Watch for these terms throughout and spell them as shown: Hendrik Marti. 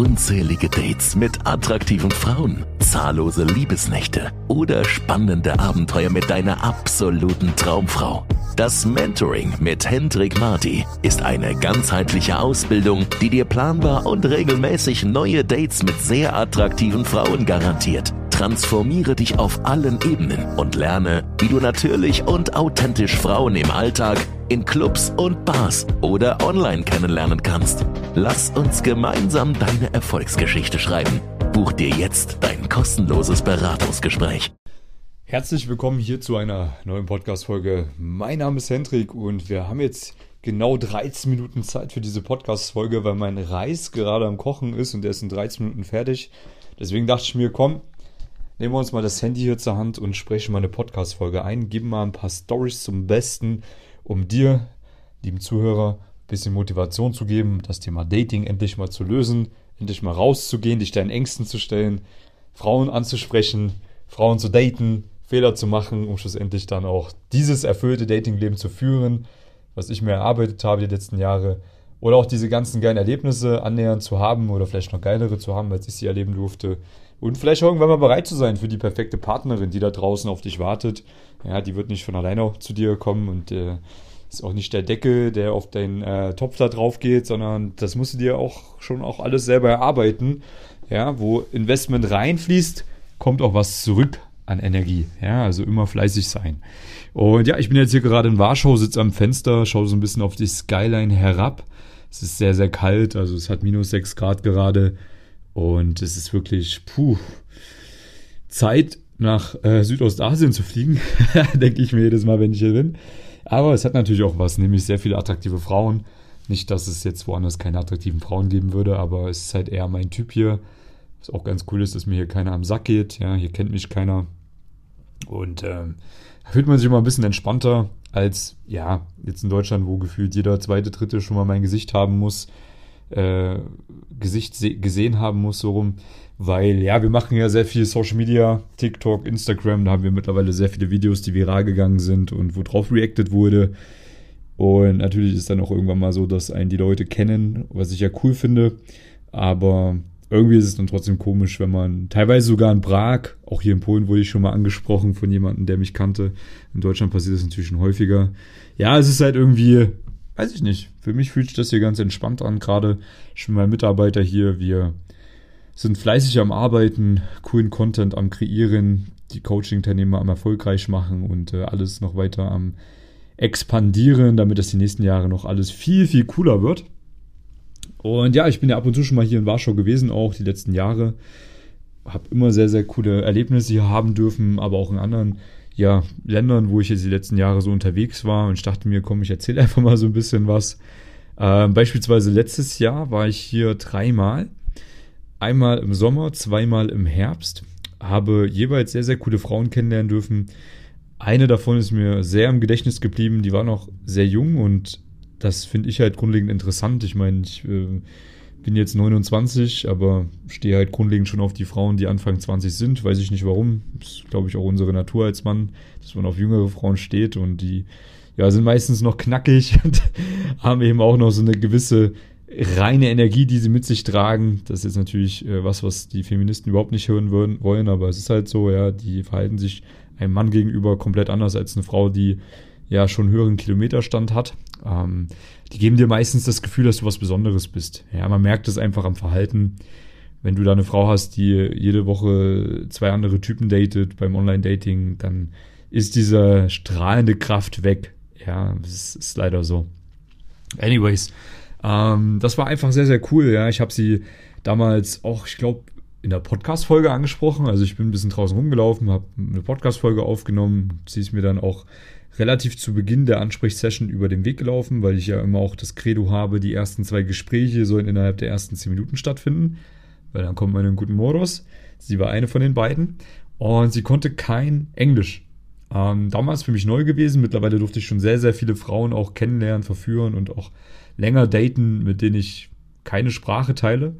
Unzählige Dates mit attraktiven Frauen, zahllose Liebesnächte oder spannende Abenteuer mit deiner absoluten Traumfrau. Das Mentoring mit Hendrik Marti ist eine ganzheitliche Ausbildung, die dir planbar und regelmäßig neue Dates mit sehr attraktiven Frauen garantiert. Transformiere dich auf allen Ebenen und lerne, wie du natürlich und authentisch Frauen im Alltag, in Clubs und Bars oder online kennenlernen kannst. Lass uns gemeinsam deine Erfolgsgeschichte schreiben. Buch dir jetzt dein kostenloses Beratungsgespräch. Herzlich willkommen hier zu einer neuen Podcast-Folge. Mein Name ist Hendrik und wir haben jetzt genau 13 Minuten Zeit für diese Podcast-Folge, weil mein Reis gerade am Kochen ist und der ist in 13 Minuten fertig. Deswegen dachte ich mir, komm, nehmen wir uns mal das Handy hier zur Hand und sprechen mal eine Podcast-Folge ein, geben mal ein paar Storys zum Besten, um dir, lieben Zuhörer, ein bisschen Motivation zu geben, das Thema Dating endlich mal zu lösen, endlich mal rauszugehen, dich deinen Ängsten zu stellen, Frauen anzusprechen, Frauen zu daten, Fehler zu machen, um schlussendlich dann auch dieses erfüllte Datingleben zu führen, was ich mir erarbeitet habe die letzten Jahre, oder auch diese ganzen geilen Erlebnisse annähernd zu haben oder vielleicht noch geilere zu haben, als ich sie erleben durfte. Und vielleicht irgendwann mal bereit zu sein für die perfekte Partnerin, die da draußen auf dich wartet. Ja, die wird nicht von alleine auch zu dir kommen und ist auch nicht der Deckel, der auf deinen Topf da drauf geht, sondern das musst du dir auch schon auch alles selber erarbeiten. Ja, wo Investment reinfließt, kommt auch was zurück an Energie. Ja, also immer fleißig sein. Und ja, ich bin jetzt hier gerade in Warschau, sitze am Fenster, schaue so ein bisschen auf die Skyline herab. Es ist sehr, sehr kalt, also es hat -6 Grad gerade. Und es ist wirklich, Zeit nach Südostasien zu fliegen, denke ich mir jedes Mal, wenn ich hier bin. Aber es hat natürlich auch was, nämlich sehr viele attraktive Frauen. Nicht, dass es jetzt woanders keine attraktiven Frauen geben würde, aber es ist halt eher mein Typ hier. Was auch ganz cool ist, dass mir hier keiner am Sack geht. Ja, hier kennt mich keiner. Und da fühlt man sich immer ein bisschen entspannter als, ja, jetzt in Deutschland, wo gefühlt jeder zweite, dritte schon mal mein Gesicht haben muss. Gesicht gesehen haben muss, so rum, weil ja, wir machen ja sehr viel Social Media, TikTok, Instagram, da haben wir mittlerweile sehr viele Videos, die viral gegangen sind und wo drauf reacted wurde. Und natürlich ist dann auch irgendwann mal so, dass einen die Leute kennen, was ich ja cool finde, aber irgendwie ist es dann trotzdem komisch, wenn man teilweise sogar in Prag, auch hier in Polen wurde ich schon mal angesprochen von jemandem, der mich kannte. In Deutschland passiert das natürlich schon häufiger. Ja, es ist halt irgendwie, weiß ich nicht. Für mich fühlt sich das hier ganz entspannt an gerade. Ich bin mein Mitarbeiter hier. Wir sind fleißig am Arbeiten, coolen Content am Kreieren, die Coaching-Teilnehmer am erfolgreich machen und alles noch weiter am Expandieren, damit das die nächsten Jahre noch alles viel, viel cooler wird. Und ja, ich bin ja ab und zu schon mal hier in Warschau gewesen, auch die letzten Jahre. Habe immer sehr, sehr coole Erlebnisse hier haben dürfen, aber auch in anderen Ländern, wo ich jetzt die letzten Jahre so unterwegs war, und ich dachte mir, komm, ich erzähle einfach mal so ein bisschen was. Beispielsweise letztes Jahr war ich hier 3-mal. Einmal im Sommer, 2-mal im Herbst. Habe jeweils sehr, sehr coole Frauen kennenlernen dürfen. Eine davon ist mir sehr im Gedächtnis geblieben. Die war noch sehr jung und das finde ich halt grundlegend interessant. Ich meine, ich bin jetzt 29, aber stehe halt grundlegend schon auf die Frauen, die Anfang 20 sind. Weiß ich nicht warum. Das ist, glaube ich, auch unsere Natur als Mann, dass man auf jüngere Frauen steht und die sind meistens noch knackig und haben eben auch noch so eine gewisse reine Energie, die sie mit sich tragen. Das ist jetzt natürlich was die Feministen überhaupt nicht hören wollen, aber es ist halt so, ja, die verhalten sich einem Mann gegenüber komplett anders als eine Frau, die ja schon einen höheren Kilometerstand hat. Die geben dir meistens das Gefühl, dass du was Besonderes bist. Ja, man merkt es einfach am Verhalten. Wenn du da eine Frau hast, die jede Woche 2 andere Typen datet beim Online-Dating, dann ist diese strahlende Kraft weg. Ja, das ist leider so. Anyways, das war einfach sehr, sehr cool. Ja, ich habe sie damals auch, ich glaube, in der Podcast-Folge angesprochen. Also ich bin ein bisschen draußen rumgelaufen, habe eine Podcast-Folge aufgenommen. Sie ist mir dann auch relativ zu Beginn der Ansprechsession über den Weg gelaufen, weil ich ja immer auch das Credo habe, die ersten 2 Gespräche sollen innerhalb der ersten 10 Minuten stattfinden, weil dann kommt man in einen guten Modus. Sie war eine von den beiden und sie konnte kein Englisch. Damals für mich neu gewesen, mittlerweile durfte ich schon sehr, sehr viele Frauen auch kennenlernen, verführen und auch länger daten, mit denen ich keine Sprache teile.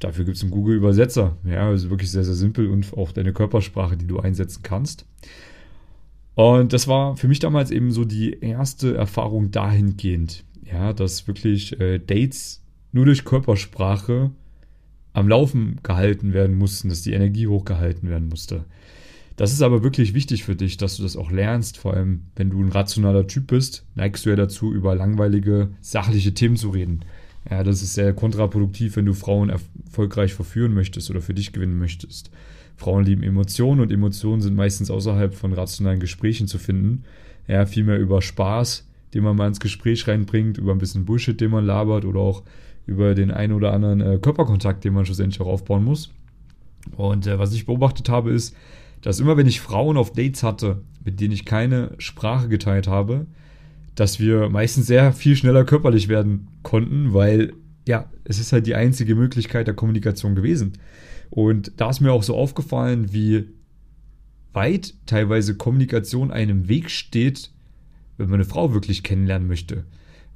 Dafür gibt es einen Google-Übersetzer. Ja, also wirklich sehr, sehr simpel und auch deine Körpersprache, die du einsetzen kannst. Und das war für mich damals eben so die erste Erfahrung dahingehend, ja, dass wirklich Dates nur durch Körpersprache am Laufen gehalten werden mussten, dass die Energie hochgehalten werden musste. Das ist aber wirklich wichtig für dich, dass du das auch lernst, vor allem wenn du ein rationaler Typ bist, neigst du ja dazu, über langweilige, sachliche Themen zu reden. Ja, das ist sehr kontraproduktiv, wenn du Frauen erfolgreich verführen möchtest oder für dich gewinnen möchtest. Frauen lieben Emotionen und Emotionen sind meistens außerhalb von rationalen Gesprächen zu finden. Ja, vielmehr über Spaß, den man mal ins Gespräch reinbringt, über ein bisschen Bullshit, den man labert oder auch über den einen oder anderen Körperkontakt, den man schlussendlich auch aufbauen muss. Und was ich beobachtet habe, ist, dass immer wenn ich Frauen auf Dates hatte, mit denen ich keine Sprache geteilt habe, dass wir meistens sehr viel schneller körperlich werden konnten, weil ja, es ist halt die einzige Möglichkeit der Kommunikation gewesen. Und da ist mir auch so aufgefallen, wie weit teilweise Kommunikation einem Weg steht, wenn man eine Frau wirklich kennenlernen möchte.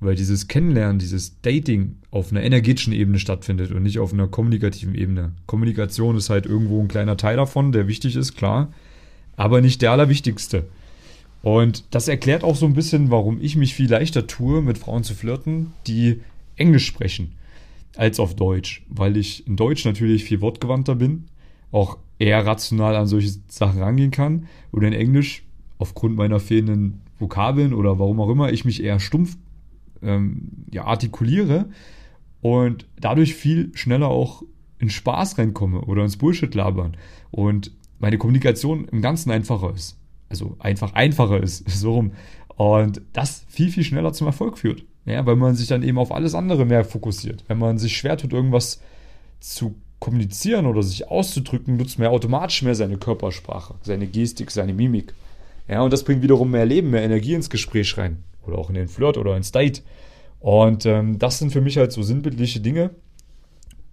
Weil dieses Kennenlernen, dieses Dating auf einer energetischen Ebene stattfindet und nicht auf einer kommunikativen Ebene. Kommunikation ist halt irgendwo ein kleiner Teil davon, der wichtig ist, klar, aber nicht der allerwichtigste. Und das erklärt auch so ein bisschen, warum ich mich viel leichter tue, mit Frauen zu flirten, die Englisch sprechen, als auf Deutsch. Weil ich in Deutsch natürlich viel wortgewandter bin, auch eher rational an solche Sachen rangehen kann und in Englisch aufgrund meiner fehlenden Vokabeln oder warum auch immer ich mich eher stumpf artikuliere und dadurch viel schneller auch in Spaß reinkomme oder ins Bullshit labern und meine Kommunikation im Ganzen einfacher ist. Also einfacher ist, so rum. Und das viel, viel schneller zum Erfolg führt. Ja, weil man sich dann eben auf alles andere mehr fokussiert. Wenn man sich schwer tut, irgendwas zu kommunizieren oder sich auszudrücken, nutzt man ja automatisch mehr seine Körpersprache, seine Gestik, seine Mimik. Ja, und das bringt wiederum mehr Leben, mehr Energie ins Gespräch rein. Oder auch in den Flirt oder ins Date. Und das sind für mich halt so sinnbildliche Dinge,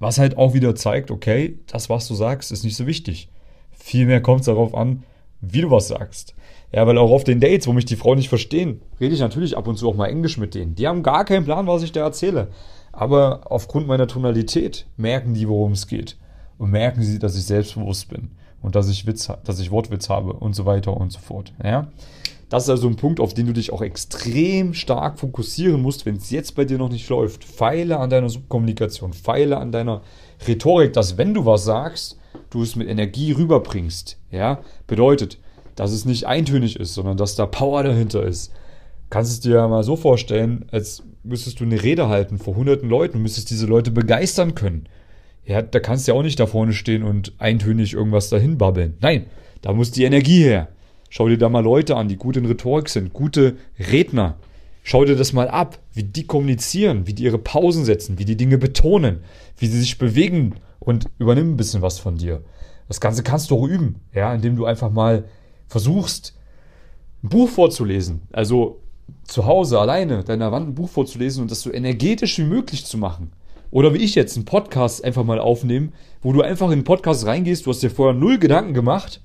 was halt auch wieder zeigt, okay, das, was du sagst, ist nicht so wichtig. Vielmehr kommt es darauf an, wie du was sagst. Ja, weil auch auf den Dates, wo mich die Frauen nicht verstehen, rede ich natürlich ab und zu auch mal Englisch mit denen. Die haben gar keinen Plan, was ich da erzähle. Aber aufgrund meiner Tonalität merken die, worum es geht. Und merken sie, dass ich selbstbewusst bin. Und dass ich Wortwitz habe und so weiter und so fort. Ja? Das ist also ein Punkt, auf den du dich auch extrem stark fokussieren musst, wenn es jetzt bei dir noch nicht läuft. Feile an deiner Subkommunikation, feile an deiner Rhetorik, dass wenn du was sagst, du es mit Energie rüberbringst, ja, bedeutet, dass es nicht eintönig ist, sondern dass da Power dahinter ist. Kannst es dir ja mal so vorstellen, als müsstest du eine Rede halten vor hunderten Leuten, müsstest diese Leute begeistern können. Ja, da kannst du ja auch nicht da vorne stehen und eintönig irgendwas dahin babbeln. Nein, da muss die Energie her. Schau dir da mal Leute an, die gut in Rhetorik sind, gute Redner. Schau dir das mal ab, wie die kommunizieren, wie die ihre Pausen setzen, wie die Dinge betonen, wie sie sich bewegen und übernimm ein bisschen was von dir. Das Ganze kannst du auch üben, ja, indem du einfach mal versuchst, ein Buch vorzulesen. Also zu Hause alleine deiner Wand ein Buch vorzulesen und das so energetisch wie möglich zu machen. Oder wie ich jetzt einen Podcast einfach mal aufnehmen, wo du einfach in den Podcast reingehst, du hast dir vorher 0 Gedanken gemacht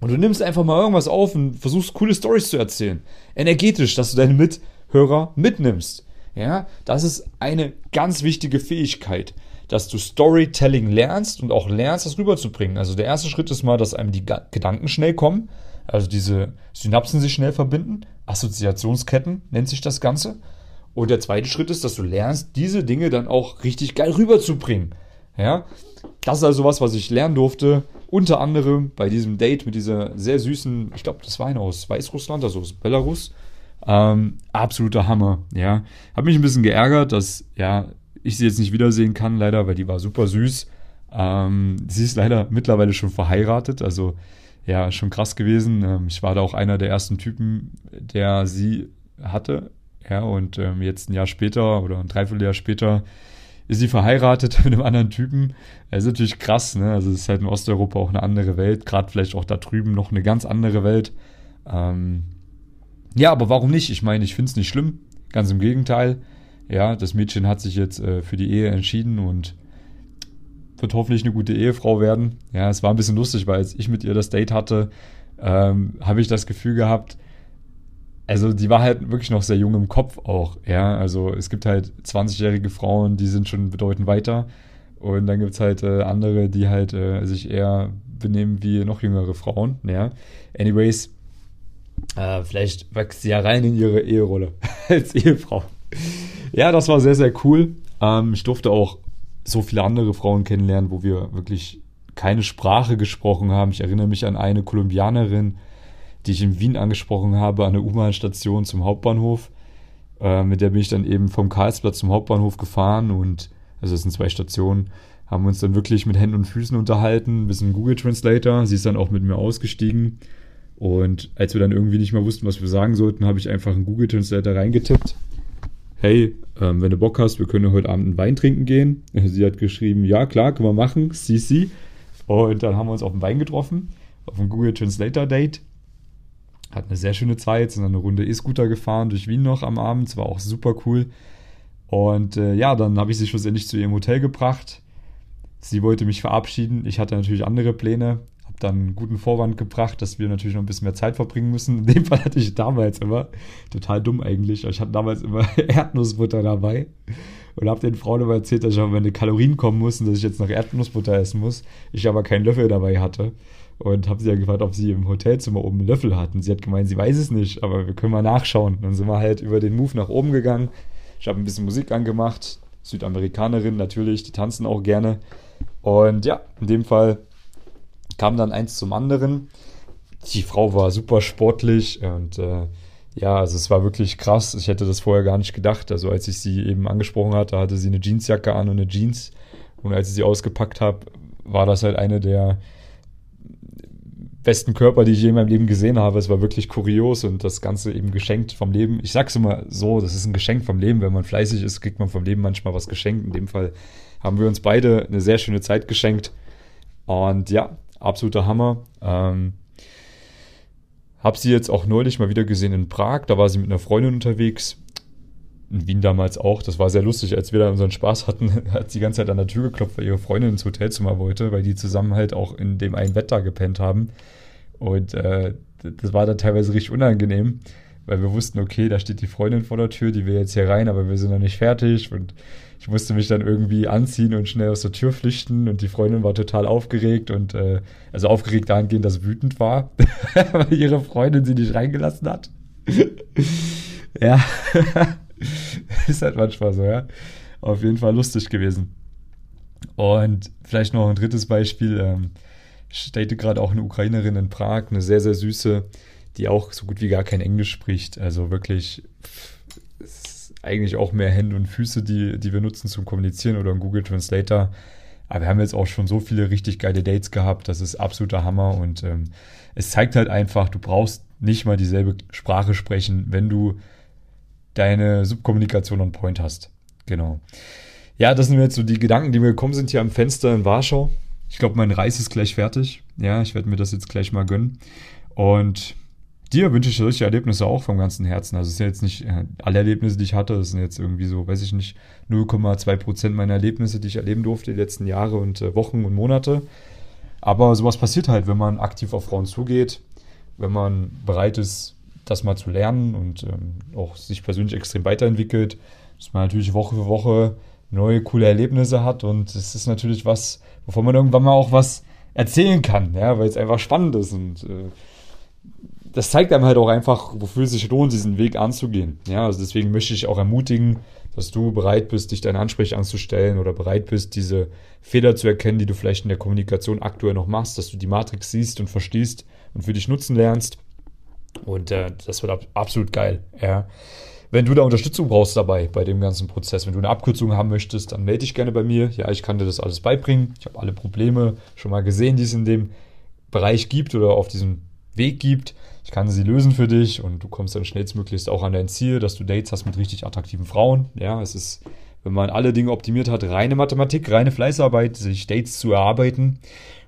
und du nimmst einfach mal irgendwas auf und versuchst, coole Storys zu erzählen. Energetisch, dass du deine Mithörer mitnimmst. Ja, das ist eine ganz wichtige Fähigkeit, dass du Storytelling lernst und auch lernst, das rüberzubringen. Also der erste Schritt ist mal, dass einem die Gedanken schnell kommen, also diese Synapsen sich schnell verbinden, Assoziationsketten nennt sich das Ganze. Und der zweite Schritt ist, dass du lernst, diese Dinge dann auch richtig geil rüberzubringen. Ja? Das ist also was ich lernen durfte, unter anderem bei diesem Date mit dieser sehr süßen, ich glaube, das war eine aus Weißrussland, also aus Belarus. Absoluter Hammer, ja. Hab mich ein bisschen geärgert, dass, ja, ich sie jetzt nicht wiedersehen kann, leider, weil die war super süß. Sie ist leider mittlerweile schon verheiratet, also ja, schon krass gewesen. Ich war da auch einer der ersten Typen, der sie hatte. Ja, und jetzt ein Jahr später oder ein Dreivierteljahr später ist sie verheiratet mit einem anderen Typen. Das ist natürlich krass, ne? Also es ist halt in Osteuropa auch eine andere Welt, gerade vielleicht auch da drüben noch eine ganz andere Welt. Ja, aber warum nicht? Ich meine, ich finde es nicht schlimm, ganz im Gegenteil. Ja, das Mädchen hat sich jetzt für die Ehe entschieden und wird hoffentlich eine gute Ehefrau werden. Ja, es war ein bisschen lustig, weil als ich mit ihr das Date hatte, habe ich das Gefühl gehabt, also die war halt wirklich noch sehr jung im Kopf auch. Ja, also es gibt halt 20-jährige Frauen, die sind schon bedeutend weiter und dann gibt es halt andere, die halt sich eher benehmen wie noch jüngere Frauen. Ja, anyways, vielleicht wächst sie ja rein in ihre Eherolle als Ehefrau. Ja, das war sehr, sehr cool. Ich durfte auch so viele andere Frauen kennenlernen, wo wir wirklich keine Sprache gesprochen haben. Ich erinnere mich an eine Kolumbianerin, die ich in Wien angesprochen habe, an der U-Bahn-Station zum Hauptbahnhof. Mit der bin ich dann eben vom Karlsplatz zum Hauptbahnhof gefahren und, also es sind 2 Stationen, haben uns dann wirklich mit Händen und Füßen unterhalten, ein bisschen Google Translator. Sie ist dann auch mit mir ausgestiegen. Und als wir dann irgendwie nicht mehr wussten, was wir sagen sollten, habe ich einfach einen Google Translator reingetippt. Hey, wenn du Bock hast, wir können heute Abend einen Wein trinken gehen. Sie hat geschrieben, ja klar, können wir machen, CC. Und dann haben wir uns auf einen Wein getroffen, auf ein Google Translator Date. Hat eine sehr schöne Zeit, sind dann eine Runde E-Scooter gefahren durch Wien noch am Abend. Es war auch super cool. Und ja, dann habe ich sie schlussendlich zu ihrem Hotel gebracht. Sie wollte mich verabschieden. Ich hatte natürlich andere Pläne. Habe dann einen guten Vorwand gebracht, dass wir natürlich noch ein bisschen mehr Zeit verbringen müssen. In dem Fall hatte ich damals immer, total dumm eigentlich, aber ich hatte damals immer Erdnussbutter dabei. Und habe den Frauen immer erzählt, dass ich auf meine Kalorien kommen muss und dass ich jetzt noch Erdnussbutter essen muss. Ich aber keinen Löffel dabei hatte. Und habe sie dann gefragt, ob sie im Hotelzimmer oben einen Löffel hat. Und sie hat gemeint, sie weiß es nicht, aber wir können mal nachschauen. Dann sind wir halt über den Move nach oben gegangen. Ich habe ein bisschen Musik angemacht. Südamerikanerin natürlich, die tanzen auch gerne. Und ja, in dem Fall kam dann eins zum anderen. Die Frau war super sportlich und ja, also es war wirklich krass. Ich hätte das vorher gar nicht gedacht. Also als ich sie eben angesprochen hatte, hatte sie eine Jeansjacke an und eine Jeans. Und als ich sie ausgepackt habe, war das halt eine der besten Körper, die ich je in meinem Leben gesehen habe. Es war wirklich kurios und das Ganze eben geschenkt vom Leben. Ich sag's immer so, das ist ein Geschenk vom Leben. Wenn man fleißig ist, kriegt man vom Leben manchmal was geschenkt. In dem Fall haben wir uns beide eine sehr schöne Zeit geschenkt. Und ja, absoluter Hammer. Hab sie jetzt auch neulich mal wieder gesehen in Prag. Da war sie mit einer Freundin unterwegs. In Wien damals auch. Das war sehr lustig. Als wir da unseren Spaß hatten, hat sie die ganze Zeit an der Tür geklopft, weil ihre Freundin ins Hotelzimmer wollte, weil die zusammen halt auch in dem einen Bett da gepennt haben. Und das war dann teilweise richtig unangenehm, weil wir wussten, okay, da steht die Freundin vor der Tür, die will jetzt hier rein, aber wir sind noch nicht fertig. Und ich musste mich dann irgendwie anziehen und schnell aus der Tür flüchten. Und die Freundin war total aufgeregt und also aufgeregt dahingehend, dass sie wütend war, weil ihre Freundin sie nicht reingelassen hat. Ja, ist halt manchmal so, ja. Auf jeden Fall lustig gewesen. Und vielleicht noch ein drittes Beispiel. Ich date gerade auch eine Ukrainerin in Prag, eine sehr, sehr süße, die auch so gut wie gar kein Englisch spricht. Also wirklich, ist eigentlich auch mehr Hände und Füße, die wir nutzen zum Kommunizieren oder ein Google Translator. Aber wir haben jetzt auch schon so viele richtig geile Dates gehabt. Das ist absoluter Hammer. Und es zeigt halt einfach, du brauchst nicht mal dieselbe Sprache sprechen, wenn du deine Subkommunikation on point hast. Genau. Ja, das sind jetzt so die Gedanken, die mir gekommen sind hier am Fenster in Warschau. Ich glaube, mein Reis ist gleich fertig. Ja, ich werde mir das jetzt gleich mal gönnen. Und dir wünsche ich solche Erlebnisse auch vom ganzen Herzen. Also es sind jetzt nicht alle Erlebnisse, die ich hatte. Das sind jetzt irgendwie so, weiß ich nicht, 0,2% meiner Erlebnisse, die ich erleben durfte die letzten Jahre und Wochen und Monate. Aber sowas passiert halt, wenn man aktiv auf Frauen zugeht, wenn man bereit ist, das mal zu lernen und auch sich persönlich extrem weiterentwickelt, dass man natürlich Woche für Woche neue, coole Erlebnisse hat und es ist natürlich was, wovon man irgendwann mal auch was erzählen kann, ja, weil es einfach spannend ist und das zeigt einem halt auch einfach, wofür es sich lohnt, diesen Weg anzugehen. Ja, also deswegen möchte ich auch ermutigen, dass du bereit bist, dich deinen Ansprech anzustellen oder bereit bist, diese Fehler zu erkennen, die du vielleicht in der Kommunikation aktuell noch machst, dass du die Matrix siehst und verstehst und für dich nutzen lernst. Und das wird absolut geil, ja. Wenn du da Unterstützung brauchst dabei, bei dem ganzen Prozess, wenn du eine Abkürzung haben möchtest, dann melde dich gerne bei mir. Ja, ich kann dir das alles beibringen. Ich habe alle Probleme schon mal gesehen, die es in dem Bereich gibt oder auf diesem Weg gibt. Ich kann sie lösen für dich und du kommst dann schnellstmöglichst auch an dein Ziel, dass du Dates hast mit richtig attraktiven Frauen. Ja, es ist, wenn man alle Dinge optimiert hat, reine Mathematik, reine Fleißarbeit, sich Dates zu erarbeiten.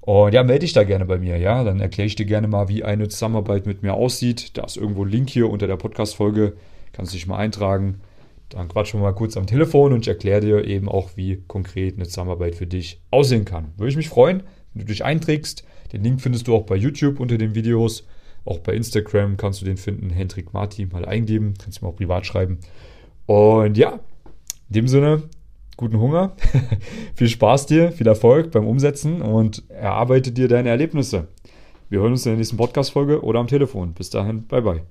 Und ja, melde dich da gerne bei mir, ja. Dann erkläre ich dir gerne mal, wie eine Zusammenarbeit mit mir aussieht. Da ist irgendwo ein Link hier unter der Podcast-Folge. Kannst dich mal eintragen. Dann quatschen wir mal kurz am Telefon und ich erkläre dir eben auch, wie konkret eine Zusammenarbeit für dich aussehen kann. Würde ich mich freuen, wenn du dich einträgst. Den Link findest du auch bei YouTube unter den Videos. Auch bei Instagram kannst du den finden. Hendrik Marti mal eingeben. Kannst du mir auch privat schreiben. Und ja, in dem Sinne, guten Hunger, viel Spaß dir, viel Erfolg beim Umsetzen und erarbeite dir deine Erlebnisse. Wir hören uns in der nächsten Podcast-Folge oder am Telefon. Bis dahin, bye bye.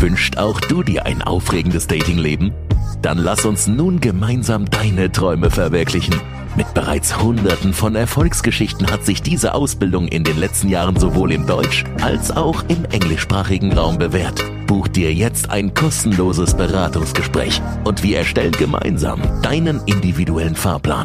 Wünschst auch du dir ein aufregendes Datingleben? Dann lass uns nun gemeinsam deine Träume verwirklichen. Mit bereits Hunderten von Erfolgsgeschichten hat sich diese Ausbildung in den letzten Jahren sowohl im Deutsch- als auch im englischsprachigen Raum bewährt. Buch dir jetzt ein kostenloses Beratungsgespräch und wir erstellen gemeinsam deinen individuellen Fahrplan.